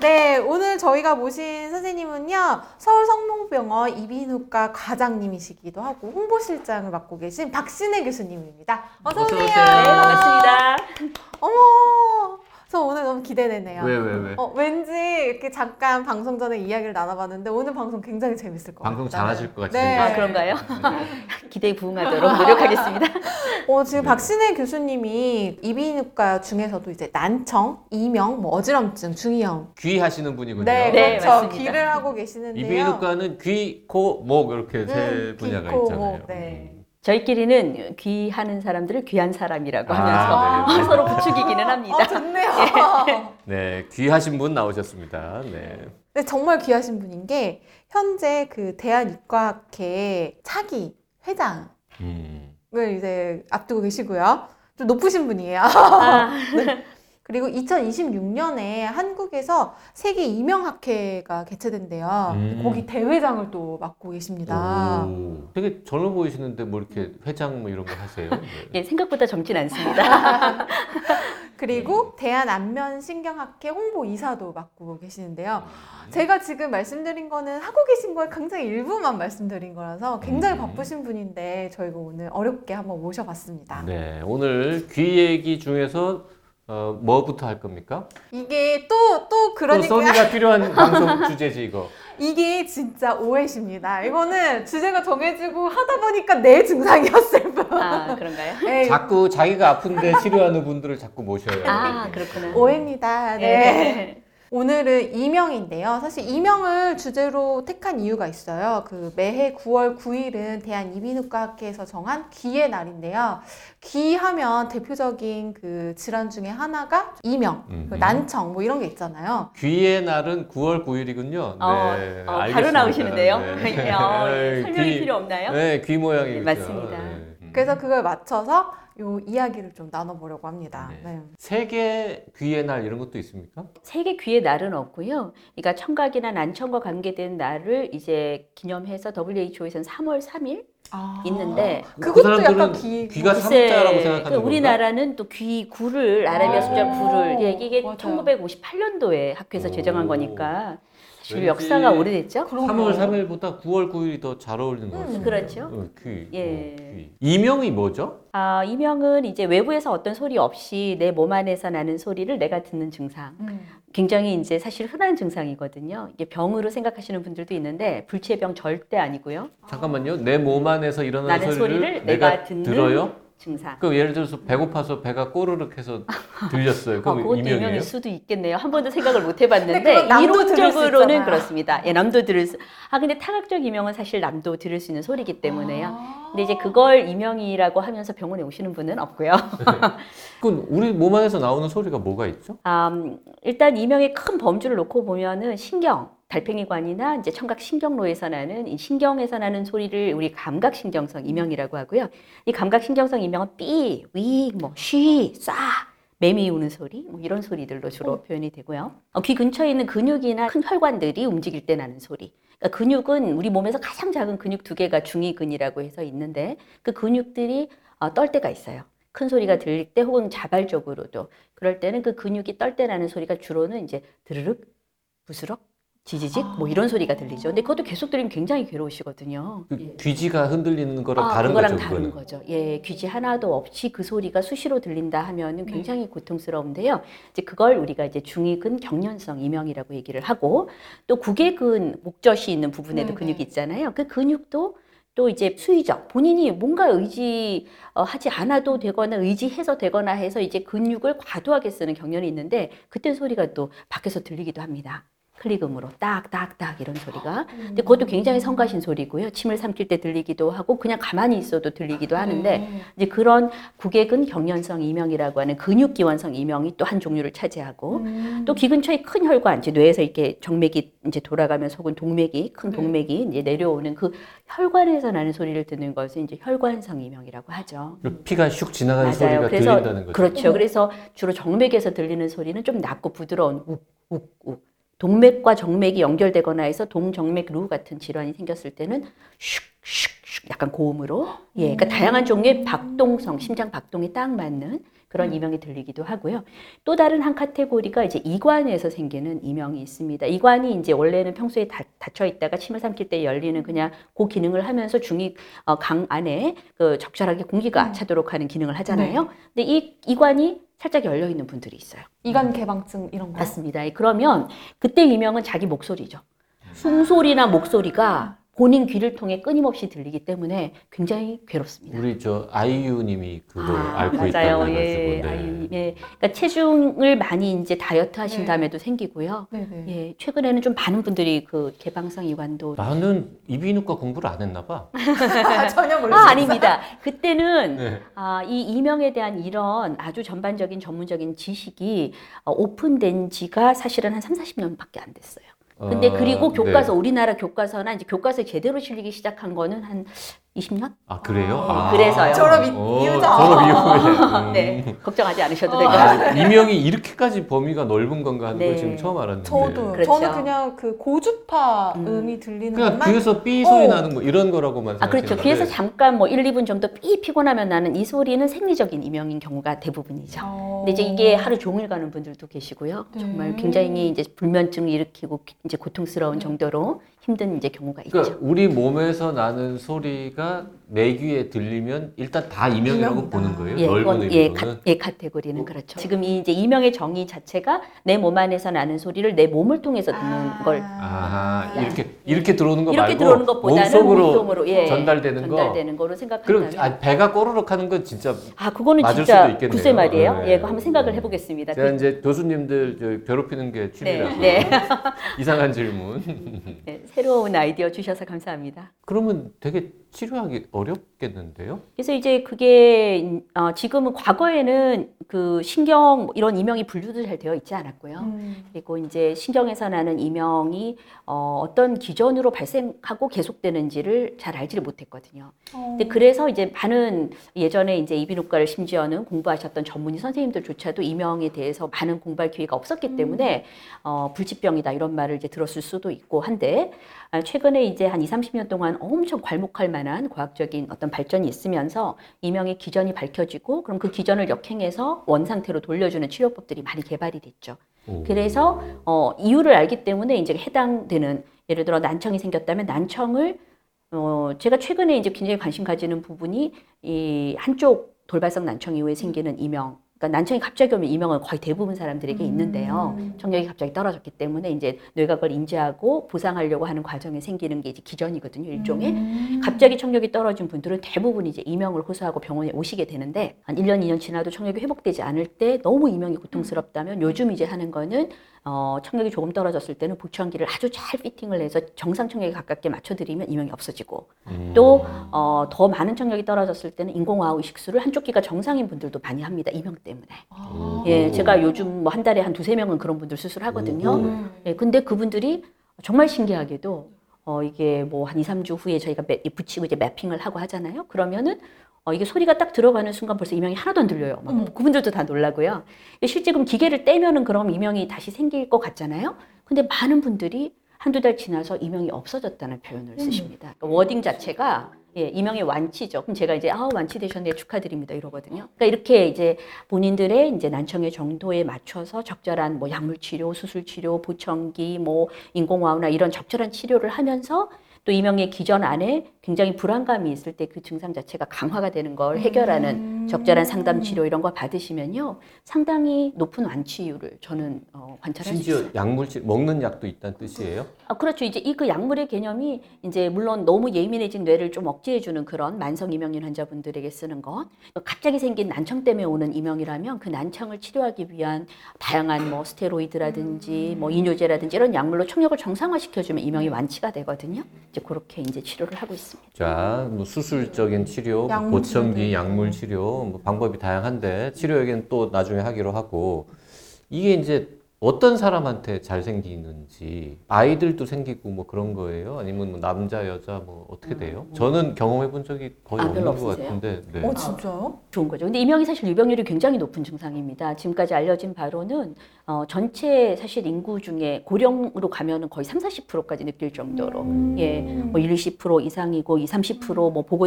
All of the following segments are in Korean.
네, 오늘 저희가 모신 선생님은요, 서울 성모병원 이비인후과 과장님이시기도 하고 홍보실장을 맡고 계신 박시내 교수님입니다. 어서오세요. 네, 반갑습니다. 어머, 저 오늘 너무 기대되네요. 왜? 왠지 이렇게 잠깐 방송 전에 이야기를 나눠봤는데 오늘 방송 굉장히 재밌을 것 같아요. 방송 잘하실 것 같은데. 네. 아, 그런가요? 기대에 부응하도록 노력하겠습니다. 지금 네. 박시내 교수님이 이비인후과 중에서도 이제 난청, 이명, 어지럼증, 중이염. 귀 하시는 분이군요. 네, 그렇죠. 맞습니다. 귀를 하고 계시는데요. 이비인후과는 귀, 코, 목 이렇게 세 분야가 귀, 코, 있잖아요. 목, 네. 저희끼리는 귀하는 사람들을 귀한 사람이라고 하면서 네. 서로 부추기기는 합니다. 좋네요. 네, 귀하신 분 나오셨습니다. 네. 네, 정말 귀하신 분인 게 현재 그 대한 안면신경학회 차기 회장을 이제 앞두고 계시고요. 좀 높으신 분이에요. 네. 그리고 2026년에 한국에서 세계 이명학회가 개최된대요. 거기 대회장을 또 맡고 계십니다. 오, 되게 젊어 보이시는데 뭐 이렇게 회장 뭐 이런 거 하세요? 예, 생각보다 젊진 않습니다. 그리고 대한 안면신경학회 홍보이사도 맡고 계시는데요. 제가 지금 말씀드린 거는 하고 계신 거에 굉장히 일부만 말씀드린 거라서 굉장히 바쁘신 분인데 저희가 오늘 어렵게 한번 모셔봤습니다. 네, 오늘 귀 얘기 중에서 뭐부터 할 겁니까? 이게 또 그러니까 또 소비가 필요한 방송 주제지 이거. 이게 진짜 오해십니다. 이거는 주제가 정해지고 하다 보니까 내 증상이었을 뿐. 아, 그런가요? 에이. 자꾸 자기가 아픈데 치료하는 분들을 자꾸 모셔요. 아, 그렇구나. 오해입니다. 네. 오늘은 이명인데요. 사실 이명을 주제로 택한 이유가 있어요. 그 매해 9월 9일은 대한 이비인후과학회에서 정한 귀의 날인데요. 귀하면 대표적인 그 질환 중에 하나가 이명, 난청 뭐 이런 게 있잖아요. 귀의 날은 9월 9일이군요. 네, 바로 나오시는데요. 네. 설명이 필요 없나요? 네, 귀 모양이죠. 네, 맞습니다. 네. 그래서 그걸 맞춰서 요 이야기를 좀 나눠보려고 합니다. 네. 네. 세계 귀의 날 이런 것도 있습니까? 세계 귀의 날은 없고요. 그러니까 청각이나 난청과 관계된 날을 이제 기념해서 WHO에서는 3월 3일 있는데 그것도 약간 귀가 삼자라고 생각하는 건가? 우리나라는 또 귀 구를 아라비아 숫자 구를 이게 1958년도에 학회에서 제정한 거니까 사실 역사가 오래됐죠. 3월 3일보다 9월 9일이 더 잘 어울리는 것 같습니다. 그렇죠. 귀. 예. 귀. 이명이 뭐죠? 이명은 이제 외부에서 어떤 소리 없이 내 몸 안에서 나는 소리를 내가 듣는 증상. 굉장히 이제 사실 흔한 증상이거든요. 이게 병으로 생각하시는 분들도 있는데 불치병 절대 아니고요. 잠깐만요. 내 몸 안에서 일어나는 소리를 내가 듣는 들어요? 증상. 그럼 예를 들어서 배고파서 배가 꼬르륵 해서 들렸어요. 그럼 그것도 이명일 수도 있겠네요. 한 번도 생각을 못 해봤는데 이론적으로는 그렇습니다. 예, 남도 들을 수. 근데 타각적 이명은 사실 남도 들을 수 있는 소리이기 때문에요. 근데 이제 그걸 이명이라고 하면서 병원에 오시는 분은 없고요. 그럼 우리 몸 안에서 나오는 소리가 뭐가 있죠? 일단 이명의 큰 범주를 놓고 보면은 신경. 달팽이관이나 이제 청각 신경로에서 나는 이 신경에서 나는 소리를 우리 감각 신경성 이명이라고 하고요. 이 감각 신경성 이명은 삐, 위, 쉬, 싸, 매미 우는 소리 뭐 이런 소리들로 주로 표현이 되고요. 귀 근처에 있는 근육이나 큰 혈관들이 움직일 때 나는 소리. 그러니까 근육은 우리 몸에서 가장 작은 근육 2개가 중위근이라고 해서 있는데 그 근육들이 떨 때가 있어요. 큰 소리가 들릴 때 혹은 자발적으로도 그럴 때는 그 근육이 떨 때 나는 소리가 주로는 이제 드르륵, 부스럭. 지지직 뭐 이런 소리가 들리죠. 근데 그것도 계속 들으면 굉장히 괴로우시거든요. 귀지가 흔들리는 거랑 다른 거죠. 다른 거죠. 예, 귀지 하나도 없이 그 소리가 수시로 들린다 하면은 굉장히 고통스러운데요. 이제 그걸 우리가 이제 중위근 경련성 이명이라고 얘기를 하고 또 구개근 목젖이 있는 부분에도 근육이 있잖아요. 그 근육도 또 이제 수의적 본인이 뭔가 의지하지 않아도 되거나 의지해서 되거나 해서 이제 근육을 과도하게 쓰는 경련이 있는데 그때 소리가 또 밖에서 들리기도 합니다. 클릭음으로 딱딱딱 이런 소리가. 근데 그것도 굉장히 성가신 소리고요. 침을 삼킬 때 들리기도 하고 그냥 가만히 있어도 들리기도 하는데 이제 그런 구객은 경련성 이명이라고 하는 근육기원성 이명이 또 한 종류를 차지하고 또 귀 근처에 큰 혈관, 이제 뇌에서 이렇게 정맥이 이제 돌아가면서 혹은 동맥이 큰 동맥이 이제 내려오는 그 혈관에서 나는 소리를 듣는 것은 이제 혈관성 이명이라고 하죠. 피가 슉 지나가는 맞아요. 소리가 그래서, 들린다는 거죠. 그렇죠. 그래서 주로 정맥에서 들리는 소리는 좀 낮고 부드러운 욱욱욱. 동맥과 정맥이 연결되거나 해서 동정맥류 같은 질환이 생겼을 때는 슉슉슉 약간 고음으로 예, 그러니까 다양한 종류의 박동성, 심장 박동에 딱 맞는 그런 이명이 들리기도 하고요. 또 다른 한 카테고리가 이제 이관에서 생기는 이명이 있습니다. 이관이 이제 원래는 평소에 닫혀 있다가 침을 삼킬 때 열리는 그냥 그 기능을 하면서 중이 강 안에 그 적절하게 공기가 차도록 하는 기능을 하잖아요. 네. 근데 이 이관이 살짝 열려 있는 분들이 있어요. 이관 개방증 이런 거. 맞습니다. 그러면 그때 이명은 자기 목소리죠. 숨소리나 목소리가 본인 귀를 통해 끊임없이 들리기 때문에 굉장히 괴롭습니다. 우리 저 아이유님이 그걸 앓고 있다고 해가지고. 예, 네. 예. 그러니까 체중을 많이 이제 다이어트 하신 다음에도 생기고요. 네네. 예, 최근에는 좀 많은 분들이 그 개방성 이관도. 나는 이비인후과 공부를 안 했나 봐. 전혀 몰랐어요. 아닙니다. 그때는 네. 이 이명에 대한 이런 아주 전반적인 전문적인 지식이 오픈된 지가 사실은 한 30-40년밖에 안 됐어요. 근데 그리고 교과서 네. 우리나라 교과서나 이제 교과서에 제대로 실리기 시작한 거는 한 20년? 아 그래요? 아, 그래서요. 졸업 이유다. 졸업 이후에. 네, 걱정하지 않으셔도 될 것 같아요. 이명이 이렇게까지 범위가 넓은 건가 하는 걸 네. 지금 처음 알았는데. 저도 그렇죠. 저는 그냥 그 고주파 음이 들리는 그냥 것만 귀에서 삐 소리 나는 거 이런 거라고만 생각했는데. 아 그렇죠. 귀에서 잠깐 뭐 1-2분 정도 삐 피고 나면 나는 이 소리는 생리적인 이명인 경우가 대부분이죠. 근데 이제 이게 하루 종일 가는 분들도 계시고요. 정말 굉장히 이제 불면증을 일으키고 이제 고통스러운 정도로 힘든 이제 경우가 있죠. 그러니까 우리 몸에서 나는 소리가 내 귀에 들리면 일단 다 이명이라고 보는 거예요. 예, 넓은 의미로는. 예, 카테고리는 그렇죠. 지금 이 이제 이명의 정의 자체가 내 몸 안에서 나는 소리를 내 몸을 통해서 듣는 걸. 이렇게 들어오는 거 이렇게 말고 들어오는 것보다는 몸속으로 예, 전달되는 거. 전달되는 거로 생각한다면. 그럼 배가 꼬르륵 하는 건 진짜. 아, 그거는 맞을 진짜 수도 있겠네요. 글쎄 말이에요. 예, 한번 생각을 해보겠습니다. 제가 이제 교수님들 괴롭히는 게 취미라서 네. 이상한 질문. 네, 새로운 아이디어 주셔서 감사합니다. 그러면 되게 치료하기 어렵겠는데요? 그래서 이제 그게 지금은 과거에는 그 신경 이런 이명이 분류도 잘 되어 있지 않았고요. 그리고 이제 신경에서 나는 이명이 어떤 기전으로 발생하고 계속되는지를 잘 알지를 못했거든요. 근데 그래서 이제 많은 예전에 이제 이비인후과를 심지어는 공부하셨던 전문의 선생님들조차도 이명에 대해서 많은 공부할 기회가 없었기 때문에 불치병이다 이런 말을 이제 들었을 수도 있고 한데 최근에 이제 한 20-30년 동안 엄청 괄목할 만한 과학적인 어떤 발전이 있으면서 이명의 기전이 밝혀지고 그럼 그 기전을 역행해서 원상태로 돌려주는 치료법들이 많이 개발이 됐죠. 그래서 이유를 알기 때문에 이제 해당되는 예를 들어 난청이 생겼다면 난청을 제가 최근에 이제 굉장히 관심 가지는 부분이 이 한쪽 돌발성 난청 이후에 생기는 이명 그러니까 난청이 갑자기 오면 이명은 거의 대부분 사람들에게 있는데요. 청력이 갑자기 떨어졌기 때문에 이제 뇌가 그걸 인지하고 보상하려고 하는 과정에 생기는 게 이제 기전이거든요. 일종의. 갑자기 청력이 떨어진 분들은 대부분 이제 이명을 호소하고 병원에 오시게 되는데 한 1년, 2년 지나도 청력이 회복되지 않을 때 너무 이명이 고통스럽다면 요즘 이제 하는 거는 청력이 조금 떨어졌을 때는 보청기를 아주 잘 피팅을 해서 정상 청력에 가깝게 맞춰드리면 이명이 없어지고 또 더 많은 청력이 떨어졌을 때는 인공와우 이식술을 한쪽 귀가 정상인 분들도 많이 합니다. 이명 때문에. 예, 제가 요즘 뭐 한 달에 한 2-3명은 그런 분들 수술하거든요. 예, 근데 그분들이 정말 신기하게도 이게 뭐 한 2-3주 후에 저희가 붙이고 이제 매핑을 하고 하잖아요. 그러면은 이게 소리가 딱 들어가는 순간 벌써 이명이 하나도 안 들려요. 막 그분들도 다 놀라고요. 실제 그럼 기계를 떼면은 그럼 이명이 다시 생길 것 같잖아요. 근데 많은 분들이 한두 달 지나서 이명이 없어졌다는 표현을 쓰십니다. 그러니까 워딩 자체가 예, 이명의 완치죠. 그럼 제가 이제 완치되셨네요. 축하드립니다. 이러거든요. 그러니까 이렇게 이제 본인들의 이제 난청의 정도에 맞춰서 적절한 뭐 약물 치료, 수술 치료, 보청기, 뭐 인공와우나 이런 적절한 치료를 하면서 또 이명의 기전 안에 굉장히 불안감이 있을 때 그 증상 자체가 강화가 되는 걸 해결하는 적절한 상담 치료 이런 거 받으시면요 상당히 높은 완치율을 저는 관찰할 수 있어요. 심지어 약물 치료, 먹는 약도 있다는 뜻이에요? 아, 그렇죠. 이제 이 그 약물의 개념이 이제 물론 너무 예민해진 뇌를 좀 억제해주는 그런 만성 이명인 환자분들에게 쓰는 것, 갑자기 생긴 난청 때문에 오는 이명이라면 그 난청을 치료하기 위한 다양한 뭐 스테로이드라든지 뭐 이뇨제라든지 이런 약물로 청력을 정상화시켜주면 이명이 완치가 되거든요. 이제 그렇게 이제 치료를 하고 있습니다. 자, 뭐 수술적인 치료, 보청기, 약물 치료, 뭐 방법이 다양한데 치료 얘기는 또 나중에 하기로 하고, 이게 이제 어떤 사람한테 잘 생기는지, 아이들도 생기고 뭐 그런 거예요? 아니면 뭐 남자, 여자 뭐 어떻게 돼요? 저는 경험해 본 적이 거의 없는 것 같은데. 네. 진짜요? 좋은 거죠. 근데 이명이 사실 유병률이 굉장히 높은 증상입니다. 지금까지 알려진 바로는 전체 사실 인구 중에 고령으로 가면은 거의 30~40%까지 느낄 정도로 예, 뭐 1~20% 이상이고 20~30% 뭐 보고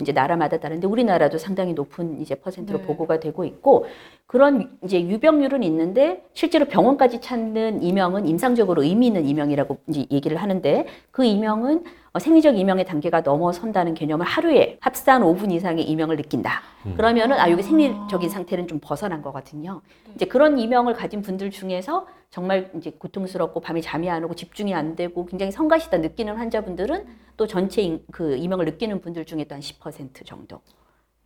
이제 나라마다 다른데 우리나라도 상당히 높은 이제 퍼센트로 네. 보고가 되고 있고, 그런 이제 유병률은 있는데 실제로 병원까지 찾는 이명은 임상적으로 의미 있는 이명이라고 이제 얘기를 하는데, 그 이명은 생리적 이명의 단계가 넘어선다는 개념을 하루에 합산 5분 이상의 이명을 느낀다. 그러면은 이게 생리적인 상태는 좀 벗어난 거거든요. 이제 그런 이명을 가진 분들 중에서 정말 이제 고통스럽고 밤에 잠이 안 오고 집중이 안 되고 굉장히 성가시다 느끼는 환자분들은 또 전체 그 이명을 느끼는 분들 중에 또 한 10% 정도.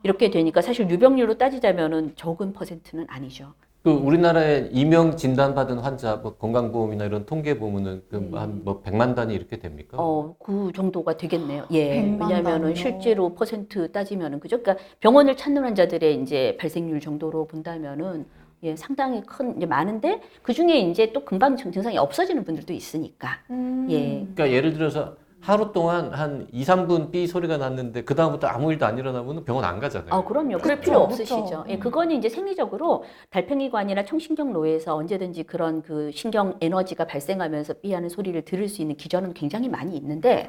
이렇게 되니까 사실 유병률로 따지자면은 적은 퍼센트는 아니죠. 그 우리나라에 이명 진단받은 환자, 뭐 건강보험이나 이런 통계 보면은 그 한 뭐 100만 단위 이렇게 됩니까? 그 정도가 되겠네요. 예. 왜냐면은 실제로 퍼센트 따지면은 그죠? 그러니까 병원을 찾는 환자들의 이제 발생률 정도로 본다면은 예, 상당히 큰 이제 많은데, 그 중에 이제 또 금방 증상이 없어지는 분들도 있으니까. 예. 그러니까 예를 들어서 하루 동안 한 2~3분 삐 소리가 났는데 그 다음부터 아무 일도 안 일어나면 병원 안 가잖아요. 그럼요. 그럴 필요 없으시죠. 예, 그거는 이제 생리적으로 달팽이관이나 청신경로에서 언제든지 그런 그 신경 에너지가 발생하면서 삐하는 소리를 들을 수 있는 기전은 굉장히 많이 있는데,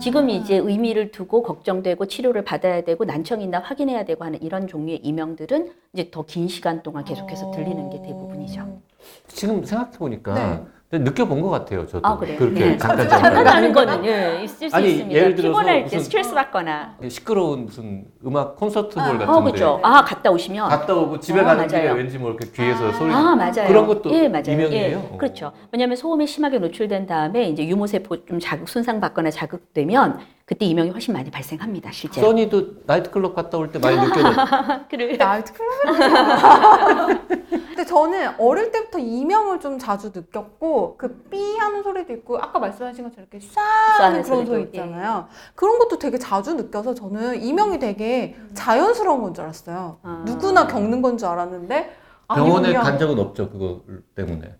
지금 이제 의미를 두고 걱정되고 치료를 받아야 되고 난청이나 확인해야 되고 하는 이런 종류의 이명들은 이제 더 긴 시간 동안 계속해서 들리는 게 대부분이죠. 지금 생각해 보니까. 네. 느껴본 것 같아요, 저도. 그래요? 그렇게 네. 잠깐 하는 거는 예, 있을 수 있습니다. 예를 들어서 피곤할 때 스트레스 받거나 시끄러운 무슨 음악 콘서트 볼 같은데. 그렇죠. 갔다 오시면. 갔다 오고 집에 가는 길에 왠지 뭐 이렇게 귀에서 소리. 맞아요. 그런 것도 이명이에요. 예, 그렇죠. 왜냐하면 소음에 심하게 노출된 다음에 이제 유모세포 좀 자극 손상 받거나 자극되면 그때 이명이 훨씬 많이 발생합니다, 실제. 써니도 나이트클럽 갔다 올 때 많이 느껴져요. 그래. 나이트클럽. 근데 저는 어릴 때부터 이명을 좀 자주 느꼈고, 그 삐 하는 소리도 있고, 아까 말씀하신 것처럼 이렇게 쏴 하는 그런 소리 있잖아요. 그런 것도 되게 자주 느껴서 저는 이명이 되게 자연스러운 건 줄 알았어요. 누구나 겪는 건 줄 알았는데. 병원에 간 적은 없죠, 그거 때문에.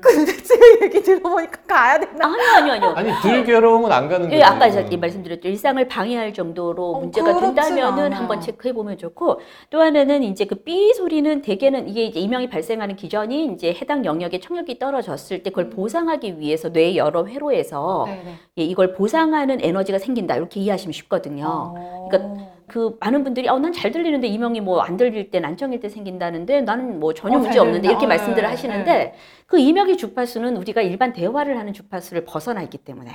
근데 지금 얘기 들어보니까 가야 되나? 아니요. 아니, 들괴로움은 안 가는 거예요. 아까 말씀드렸죠. 일상을 방해할 정도로 문제가 된다면은 한번 체크해 보면 좋고, 또 하나는 이제 그 삐 소리는 대개는 이게 이제 이명이 발생하는 기전이 이제 해당 영역에 청력이 떨어졌을 때 그걸 보상하기 위해서 뇌의 여러 회로에서 예, 이걸 보상하는 에너지가 생긴다. 이렇게 이해하시면 쉽거든요. 그러니까 그 많은 분들이 난 잘 들리는데 이명이 뭐 안 들릴 때 난청일 때 생긴다는데 나는 뭐 전혀 문제 없는데 이렇게 말씀들을 하시는데 그 이명의 주파수는 우리가 일반 대화를 하는 주파수를 벗어나 있기 때문에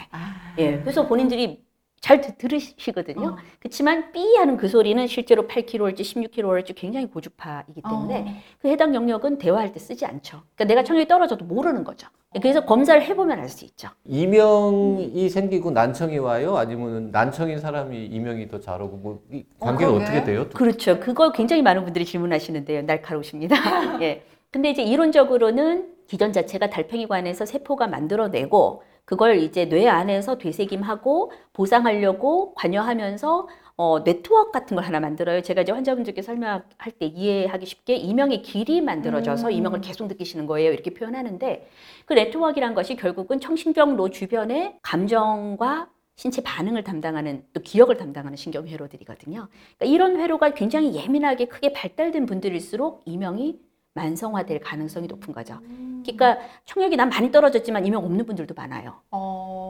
예, 그래서 본인들이 잘 들으시거든요. 그렇지만 삐 하는 그 소리는 실제로 8kHz, 16kHz 굉장히 고주파이기 때문에 그 해당 영역은 대화할 때 쓰지 않죠. 그러니까 내가 청력이 떨어져도 모르는 거죠. 그래서 검사를 해보면 알 수 있죠. 이명이 생기고 난청이 와요? 아니면 난청인 사람이 이명이 더 잘 오고 뭐 관계가 어떻게 돼요? 그렇죠. 그걸 굉장히 많은 분들이 질문하시는데요. 날카로우십니다. 예. 근데 이제 이론적으로는 기전 자체가 달팽이관에서 세포가 만들어내고 그걸 이제 뇌 안에서 되새김하고 보상하려고 관여하면서 네트워크 같은 걸 하나 만들어요. 제가 이제 환자분들께 설명할 때 이해하기 쉽게 이명의 길이 만들어져서 이명을 계속 느끼시는 거예요. 이렇게 표현하는데, 그 네트워크이란 것이 결국은 청신경로 주변의 감정과 신체 반응을 담당하는, 또 기억을 담당하는 신경회로들이거든요. 그러니까 이런 회로가 굉장히 예민하게 크게 발달된 분들일수록 이명이 만성화될 가능성이 높은 거죠. 그러니까 청력이 난 많이 떨어졌지만 이명 없는 분들도 많아요.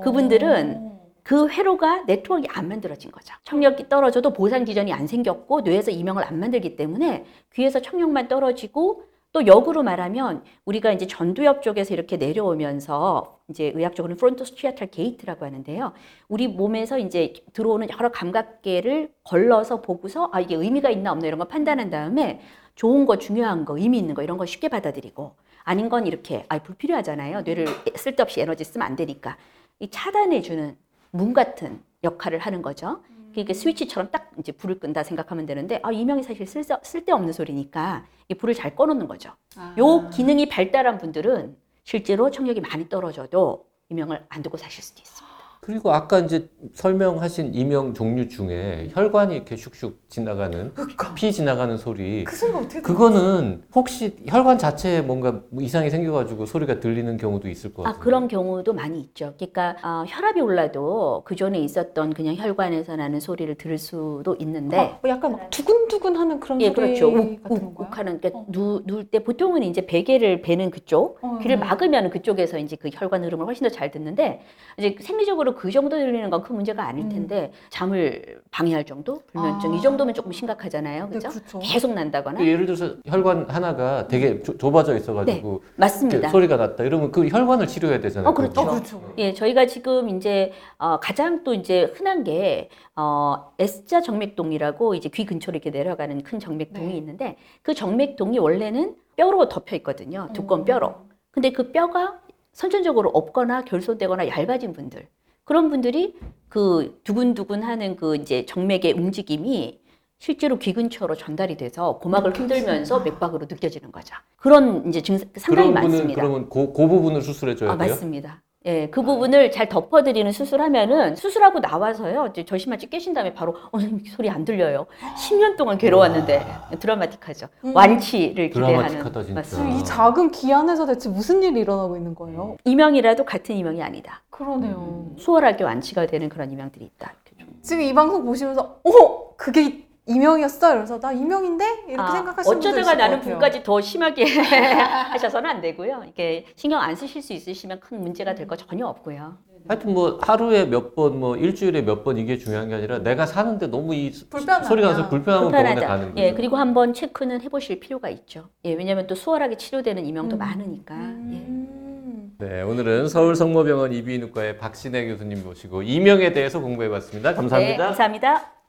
그분들은 그 회로가 네트워크가 안 만들어진 거죠. 청력이 떨어져도 보상 기전이 안 생겼고 뇌에서 이명을 안 만들기 때문에 귀에서 청력만 떨어지고 또 역으로 말하면 우리가 이제 전두엽 쪽에서 이렇게 내려오면서 이제 의학적으로는 프론토스치아탈 게이트라고 하는데요. 우리 몸에서 이제 들어오는 여러 감각계를 걸러서 보고서 아 이게 의미가 있나 없나 이런 거 판단한 다음에 좋은 거, 중요한 거, 의미 있는 거 이런 거 쉽게 받아들이고 아닌 건 이렇게 아 불필요하잖아요. 뇌를 쓸데없이 에너지 쓰면 안 되니까 이 차단해주는 문 같은 역할을 하는 거죠. 그러니까 스위치처럼 딱 이제 불을 끈다 생각하면 되는데 아, 이명이 사실 쓸데없는 소리니까 이 불을 잘 꺼놓는 거죠. 아. 요 기능이 발달한 분들은 실제로 청력이 많이 떨어져도 이명을 안 두고 사실 수도 있습니다. 그리고 아까 이제 설명하신 이명 종류 중에 혈관이 이렇게 슉슉 지나가는 피 지나가는 소리 그 소리가 어떻게 그거는 혹시 혈관 자체에 뭔가 이상이 생겨가지고 소리가 들리는 경우도 있을 것 같아요. 아, 그런 경우도 많이 있죠. 그러니까 혈압이 올라도 그 전에 있었던 그냥 혈관에서 나는 소리를 들을 수도 있는데 약간 막 두근두근하는 그런 소리 그렇죠. 욱욱하는 그러니까 누울 때 보통은 이제 베개를 베는 그쪽 귀를 막으면 그쪽에서 이제 그 혈관 흐름을 훨씬 더 잘 듣는데 이제 생리적으로 그 정도 들리는 건 큰 문제가 아닐 텐데 잠을 방해할 정도? 불면증 이 정도면 조금 심각하잖아요. 그렇죠? 네, 그렇죠. 계속 난다거나 예를 들어서 혈관 하나가 되게 좁아져 있어가지고 네, 맞습니다. 소리가 났다 이러면 그 혈관을 치료해야 되잖아요. 그렇죠. 그렇죠. 예, 저희가 지금 이제 가장 또 이제 흔한 게 S자 정맥동이라고 이제 귀 근처로 이렇게 내려가는 큰 정맥동이 네. 있는데 그 정맥동이 원래는 뼈로 덮여 있거든요. 두꺼운 뼈로. 근데 그 뼈가 선천적으로 없거나 결손되거나 얇아진 분들 그런 분들이 그 두근두근 하는 그 이제 정맥의 움직임이 실제로 귀 근처로 전달이 돼서 고막을 흔들면서 맥박으로 느껴지는 거죠. 그런 이제 증상 상당히 많습니다. 그러면 그 부분을 수술해줘야 돼요? 맞습니다. 예, 그 부분을 잘 덮어드리는 수술하면은 수술하고 나와서요, 이제 절심할지 깨신 다음에 바로 소리 안 들려요. 10년 동안 괴로웠는데 드라마틱하죠. 완치를 기대하는. 드라마틱하다, 진짜. 이 작은 귀 안에서 대체 무슨 일이 일어나고 있는 거예요? 이명이라도 같은 이명이 아니다. 그러네요. 수월하게 완치가 되는 그런 이명들이 있다. 지금 이 방송 보시면서, 오, 그게 이명이었어? 이러면서 나 이명인데? 이렇게 생각하시는 분들 어쩌다가 나는 분까지 더 심하게 하셔서는 안 되고요. 이게 신경 안 쓰실 수 있으시면 큰 문제가 될 거 전혀 없고요. 하여튼 뭐 하루에 몇 번, 뭐 일주일에 몇 번 이게 중요한 게 아니라 내가 사는데 너무 이 소리가 나서 불편하면 병원에 가는 거죠. 예, 그리고 한번 체크는 해보실 필요가 있죠. 예, 왜냐하면 또 수월하게 치료되는 이명도 많으니까. 네, 오늘은 서울 성모병원 이비인후과의 박시내 교수님 모시고 이명에 대해서 공부해봤습니다. 감사합니다. 네, 감사합니다.